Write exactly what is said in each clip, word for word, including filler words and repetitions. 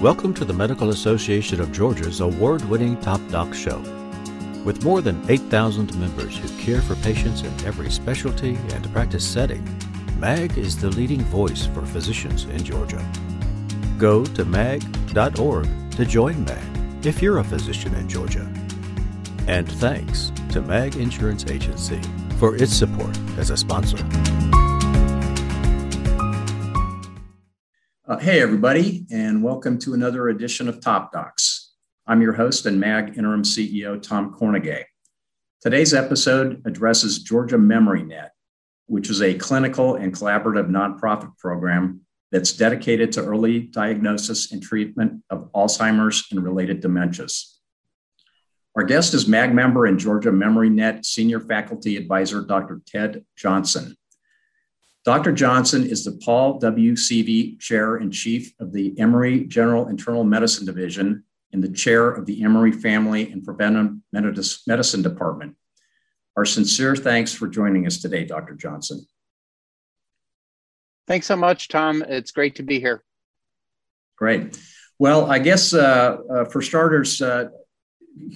Welcome to the Medical Association of Georgia's award-winning Top Docs show. With more than eight thousand members who care for patients in every specialty and practice setting, M A G is the leading voice for physicians in Georgia. Go to mag dot org to join M A G if you're a physician in Georgia. And thanks to M A G Insurance Agency for its support as a sponsor. Uh, hey, everybody, and welcome to another edition of Top Docs. I'm your host and M A G Interim C E O, Tom Cornegay. Today's episode addresses Georgia Memory Net, which is a clinical and collaborative nonprofit program that's dedicated to early diagnosis and treatment of Alzheimer's and related dementias. Our guest is M A G member and Georgia Memory Net Senior Faculty Advisor, Doctor Ted Johnson. Doctor Johnson is the Paul W C V Chair-in-Chief of the Emory General Internal Medicine Division and the Chair of the Emory Family and Preventive Medicine Department. Our sincere thanks for joining us today, Doctor Johnson. Thanks so much, Tom. It's great to be here. Great. Well, I guess uh, uh, for starters, uh,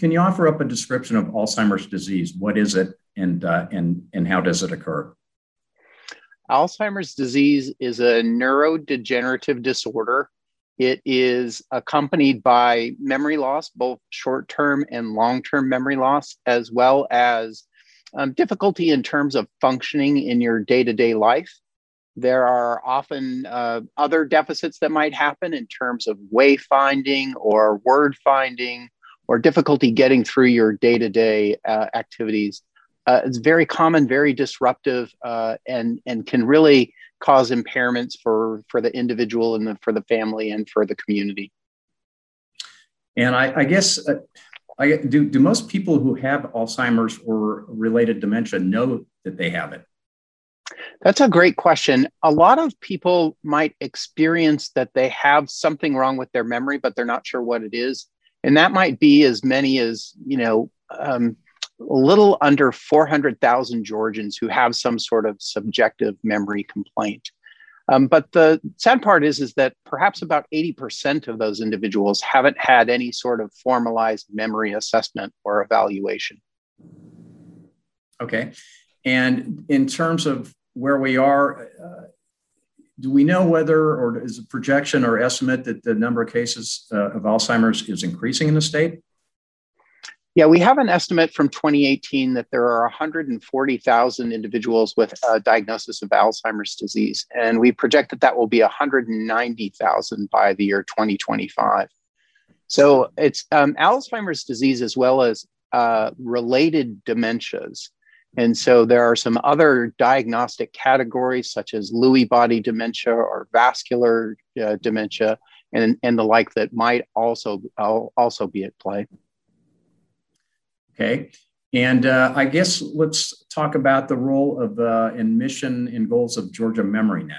can you offer up a description of Alzheimer's disease? What is it, and uh, and and how does it occur? Alzheimer's disease is a neurodegenerative disorder. It is accompanied by memory loss, both short-term and long-term memory loss, as well as um, difficulty in terms of functioning in your day-to-day life. There are often uh, other deficits that might happen in terms of way-finding or word-finding or difficulty getting through your day-to-day uh, activities. Uh, it's very common, very disruptive, uh, and and can really cause impairments for, for the individual and the, for the family and for the community. And I, I guess, uh, I, do, do most people who have Alzheimer's or related dementia know that they have it? That's a great question. A lot of people might experience that they have something wrong with their memory, but they're not sure what it is. And that might be as many as, you know, um, a little under four hundred thousand Georgians who have some sort of subjective memory complaint. Um, but the sad part is, is that perhaps about eighty percent of those individuals haven't had any sort of formalized memory assessment or evaluation. Okay. And in terms of where we are, uh, do we know whether, or is a projection or estimate that the number of cases uh, of Alzheimer's is increasing in the state? Yeah, we have an estimate from twenty eighteen that there are one hundred forty thousand individuals with a diagnosis of Alzheimer's disease, and we project that that will be one hundred ninety thousand by the year twenty twenty-five. So it's um, Alzheimer's disease as well as uh, related dementias. And so there are some other diagnostic categories such as Lewy body dementia or vascular uh, dementia and, and the like that might also, also be at play. Okay. And uh, I guess let's talk about the role of uh, and mission and goals of Georgia Memory Net.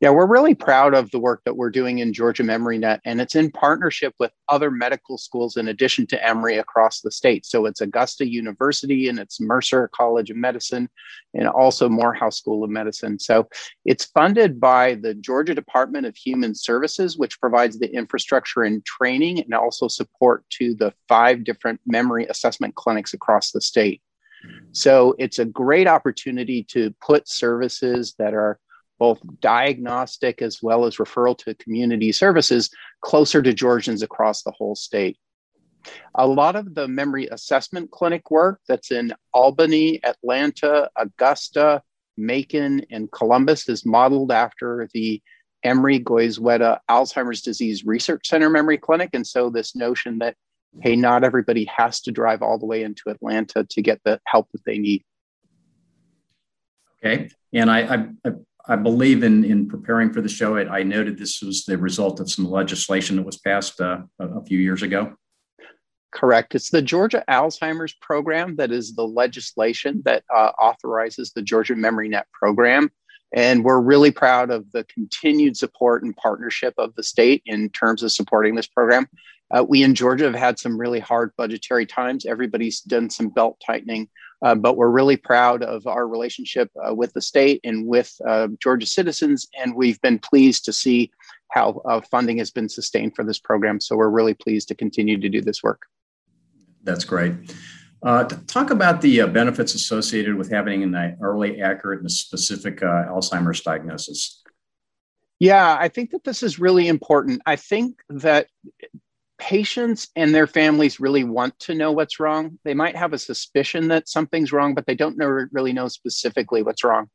Yeah, we're really proud of the work that we're doing in Georgia Memory Net, and it's in partnership with other medical schools in addition to Emory across the state. So it's Augusta University and it's Mercer College of Medicine and also Morehouse School of Medicine. So it's funded by the Georgia Department of Human Services, which provides the infrastructure and training and also support to the five different memory assessment clinics across the state. So it's a great opportunity to put services that are both diagnostic as well as referral to community services closer to Georgians across the whole state. A lot of the memory assessment clinic work that's in Albany, Atlanta, Augusta, Macon, and Columbus is modeled after the Emory Goizueta Alzheimer's Disease Research Center Memory Clinic. And so this notion that, hey, not everybody has to drive all the way into Atlanta to get the help that they need. Okay, and I, I, I... I believe in, in preparing for the show, it, I noted this was the result of some legislation that was passed uh, a, a few years ago. Correct. It's the Georgia Alzheimer's Program that is the legislation that uh, authorizes the Georgia Memory Net program. And we're really proud of the continued support and partnership of the state in terms of supporting this program. Uh, we in Georgia have had some really hard budgetary times. Everybody's done some belt tightening. Uh, but we're really proud of our relationship uh, with the state and with uh, Georgia citizens, and we've been pleased to see how uh, funding has been sustained for this program. So we're really pleased to continue to do this work. That's great. Uh, talk about the uh, benefits associated with having an early, accurate, and specific uh, Alzheimer's diagnosis. Yeah, I think that this is really important. I think that patients and their families really want to know what's wrong. They might have a suspicion that something's wrong, but they don't know, really know specifically what's wrong.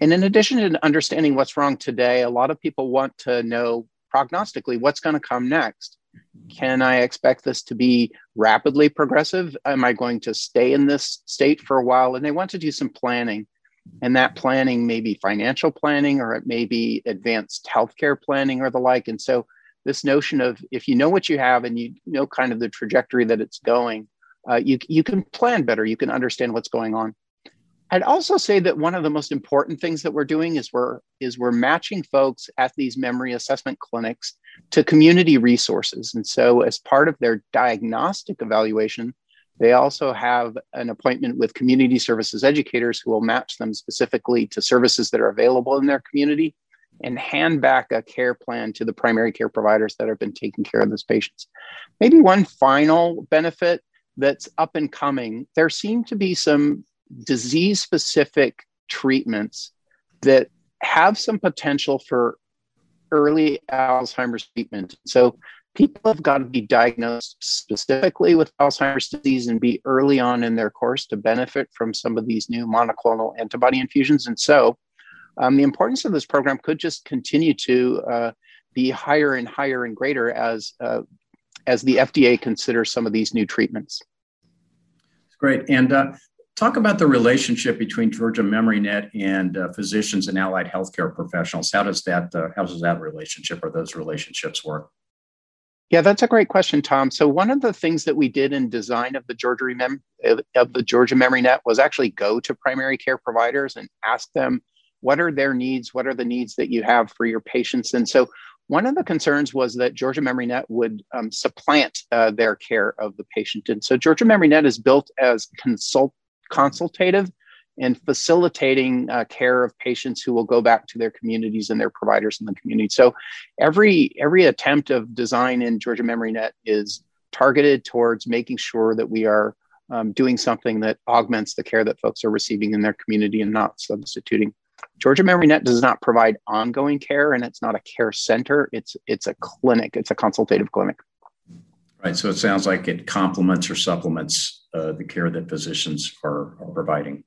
And in addition to understanding what's wrong today, a lot of people want to know prognostically what's going to come next. Can I expect this to be rapidly progressive? Am I going to stay in this state for a while? And they want to do some planning. And that planning may be financial planning, or it may be advanced healthcare planning or the like. And so this notion of if you know what you have and you know kind of the trajectory that it's going, uh, you, you can plan better. You can understand what's going on. I'd also say that one of the most important things that we're doing is we're, is we're matching folks at these memory assessment clinics to community resources. And so as part of their diagnostic evaluation, they also have an appointment with community services educators who will match them specifically to services that are available in their community and hand back a care plan to the primary care providers that have been taking care of those patients. Maybe one final benefit that's up and coming, there seem to be some disease-specific treatments that have some potential for early Alzheimer's treatment. So people have got to be diagnosed specifically with Alzheimer's disease and be early on in their course to benefit from some of these new monoclonal antibody infusions. And so Um, the importance of this program could just continue to uh, be higher and higher and greater as uh, as the F D A considers some of these new treatments. Great. And uh, talk about the relationship between Georgia Memory Net and uh, physicians and allied healthcare professionals. How does that uh, how does that relationship or those relationships work? Yeah, that's a great question, Tom. So one of the things that we did in design of the Georgia Mem- of the Georgia Memory Net was actually go to primary care providers and ask them, what are their needs? What are the needs that you have for your patients? And so one of the concerns was that Georgia Memory Net would um, supplant uh, their care of the patient. And so Georgia Memory Net is built as consult- consultative and facilitating uh, care of patients who will go back to their communities and their providers in the community. So every, every attempt of design in Georgia Memory Net is targeted towards making sure that we are um, doing something that augments the care that folks are receiving in their community and not substituting. Georgia Memory Net does not provide ongoing care, and it's not a care center. It's it's a clinic. It's a consultative clinic. Right. So it sounds like it complements or supplements uh, the care that physicians are, are providing.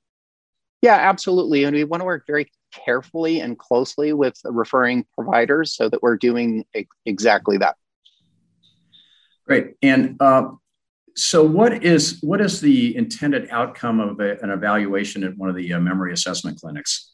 Yeah, absolutely. And we want to work very carefully and closely with referring providers so that we're doing e- exactly that. Great. And uh, so what is what is the intended outcome of a, an evaluation at one of the uh, memory assessment clinics?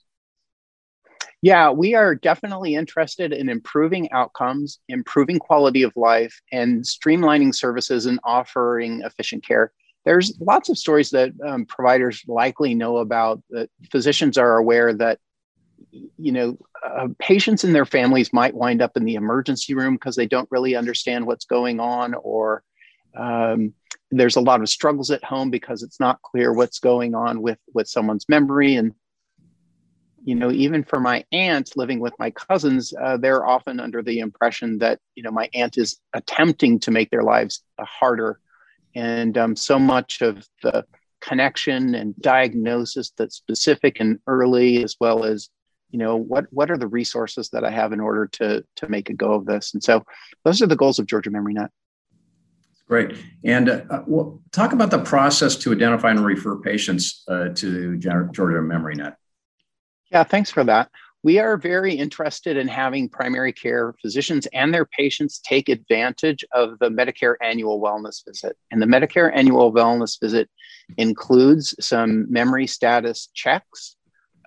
Yeah, we are definitely interested in improving outcomes, improving quality of life, and streamlining services and offering efficient care. There's lots of stories that um, providers likely know about, that physicians are aware that, you know, uh, patients and their families might wind up in the emergency room because they don't really understand what's going on, or um, there's a lot of struggles at home because it's not clear what's going on with, with someone's memory. And you know, even for my aunt living with my cousins, uh, they're often under the impression that, you know, my aunt is attempting to make their lives harder. And um, so much of the connection and diagnosis that's specific and early, as well as, you know, what what are the resources that I have in order to, to make a go of this? And so those are the goals of Georgia Memory Net. Great. And uh, well, talk about the process to identify and refer patients uh, to Georgia Memory Net. Yeah, thanks for that. We are very interested in having primary care physicians and their patients take advantage of the Medicare annual wellness visit. And the Medicare annual wellness visit includes some memory status checks.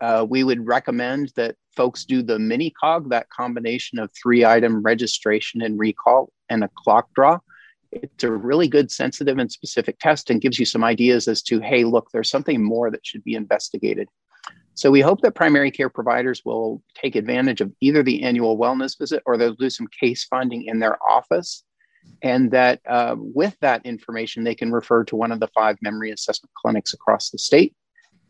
Uh, we would recommend that folks do the MiniCog, that combination of three item registration and recall and a clock draw. It's a really good sensitive and specific test and gives you some ideas as to, hey, look, there's something more that should be investigated. So we hope that primary care providers will take advantage of either the annual wellness visit or they'll do some case finding in their office. and that uh, with that information, they can refer to one of the five memory assessment clinics across the state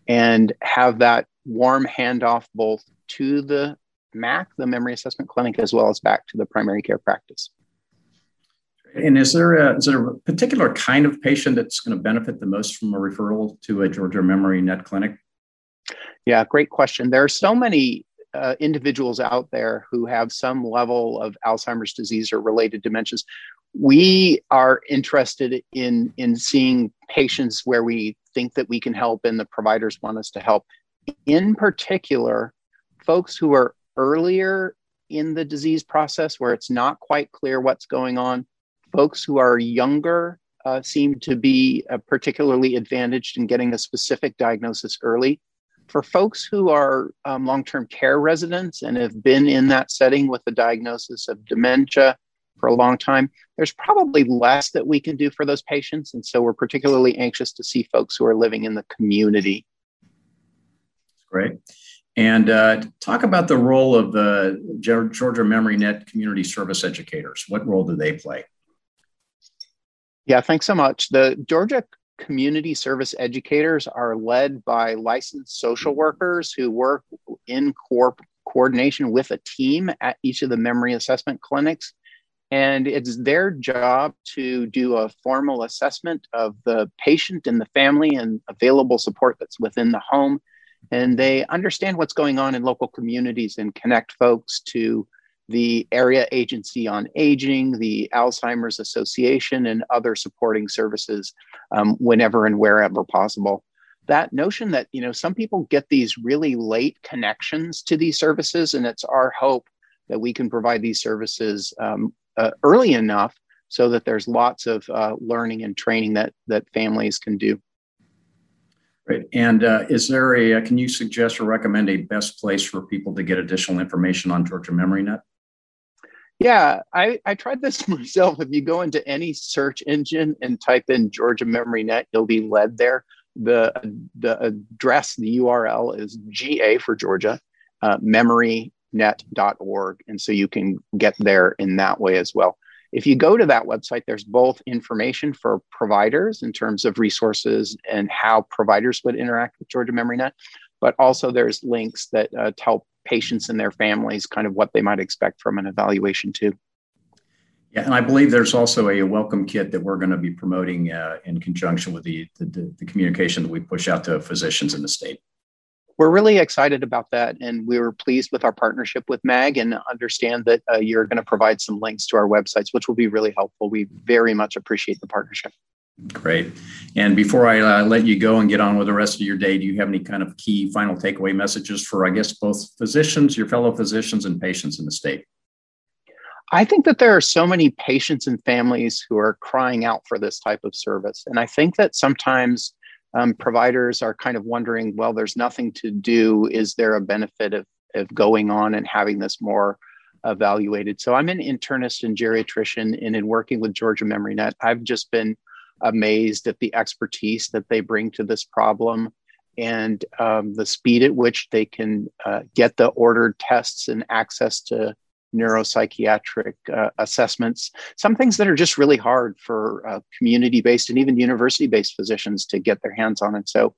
and have that warm handoff both to the M A C, the memory assessment clinic, as well as back to the primary care practice. And is there a, is there a particular kind of patient that's going to benefit the most from a referral to a Georgia Memory Net clinic? Yeah, great question. There are so many uh, individuals out there who have some level of Alzheimer's disease or related dementias. We are interested in, in seeing patients where we think that we can help and the providers want us to help. In particular, folks who are earlier in the disease process where it's not quite clear what's going on. Folks who are younger uh, seem to be uh, particularly advantaged in getting a specific diagnosis early. For folks who are um, long-term care residents and have been in that setting with a diagnosis of dementia for a long time, there's probably less that we can do for those patients. And so we're particularly anxious to see folks who are living in the community. Great. And uh, talk about the role of the uh, Georgia Memory Net community service educators. What role do they play? Yeah, thanks so much. The Georgia community service educators are led by licensed social workers who work in co- coordination with a team at each of the memory assessment clinics. And it's their job to do a formal assessment of the patient and the family and available support that's within the home. And they understand what's going on in local communities and connect folks to the Area Agency on Aging, the Alzheimer's Association, and other supporting services um, whenever and wherever possible. That notion that, you know, some people get these really late connections to these services, and it's our hope that we can provide these services um, uh, early enough so that there's lots of uh, learning and training that that families can do. Right. And uh, is there a, can you suggest or recommend a best place for people to get additional information on Georgia Memory Net? Yeah, I, I tried this myself. If you go into any search engine and type in Georgia Memory Net, you'll be led there. The, the address, the U R L is G A for Georgia, uh, memory net dot org. And so you can get there in that way as well. If you go to that website, there's both information for providers in terms of resources and how providers would interact with Georgia Memory Net, but also there's links that uh, tell patients and their families kind of what they might expect from an evaluation too. Yeah, and I believe there's also a welcome kit that we're going to be promoting uh, in conjunction with the, the, the communication that we push out to physicians in the state. We're really excited about that, and we were pleased with our partnership with M A G and understand that uh, you're going to provide some links to our websites, which will be really helpful. We very much appreciate the partnership. Great. And before I uh, let you go and get on with the rest of your day, do you have any kind of key final takeaway messages for, I guess, both physicians, your fellow physicians, and patients in the state? I think that there are so many patients and families who are crying out for this type of service. And I think that sometimes Um, providers are kind of wondering, well, there's nothing to do. Is there a benefit of, of going on and having this more evaluated? So I'm an internist and geriatrician, and in working with Georgia Memory Net, I've just been amazed at the expertise that they bring to this problem and um, the speed at which they can uh, get the ordered tests and access to neuropsychiatric uh, assessments, some things that are just really hard for uh, community-based and even university-based physicians to get their hands on. And so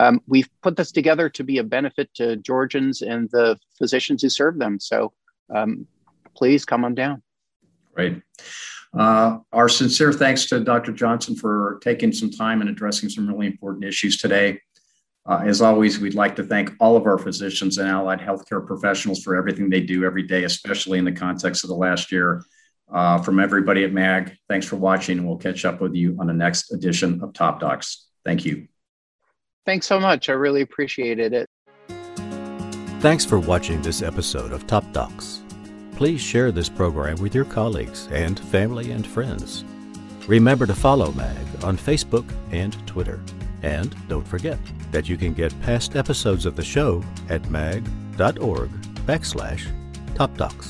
um, we've put this together to be a benefit to Georgians and the physicians who serve them. So um, please come on down. Great. Uh, our sincere thanks to Doctor Johnson for taking some time and addressing some really important issues today. Uh, as always, we'd like to thank all of our physicians and allied healthcare professionals for everything they do every day, especially in the context of the last year. Uh, from everybody at M A G, thanks for watching, and we'll catch up with you on the next edition of Top Docs. Thank you. Thanks so much. I really appreciated it. Thanks for watching this episode of Top Docs. Please share this program with your colleagues and family and friends. Remember to follow M A G on Facebook and Twitter. And don't forget that you can get past episodes of the show at mag.org backslash topdocs.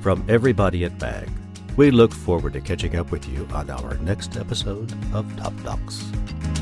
From everybody at M A G, we look forward to catching up with you on our next episode of Top Docs.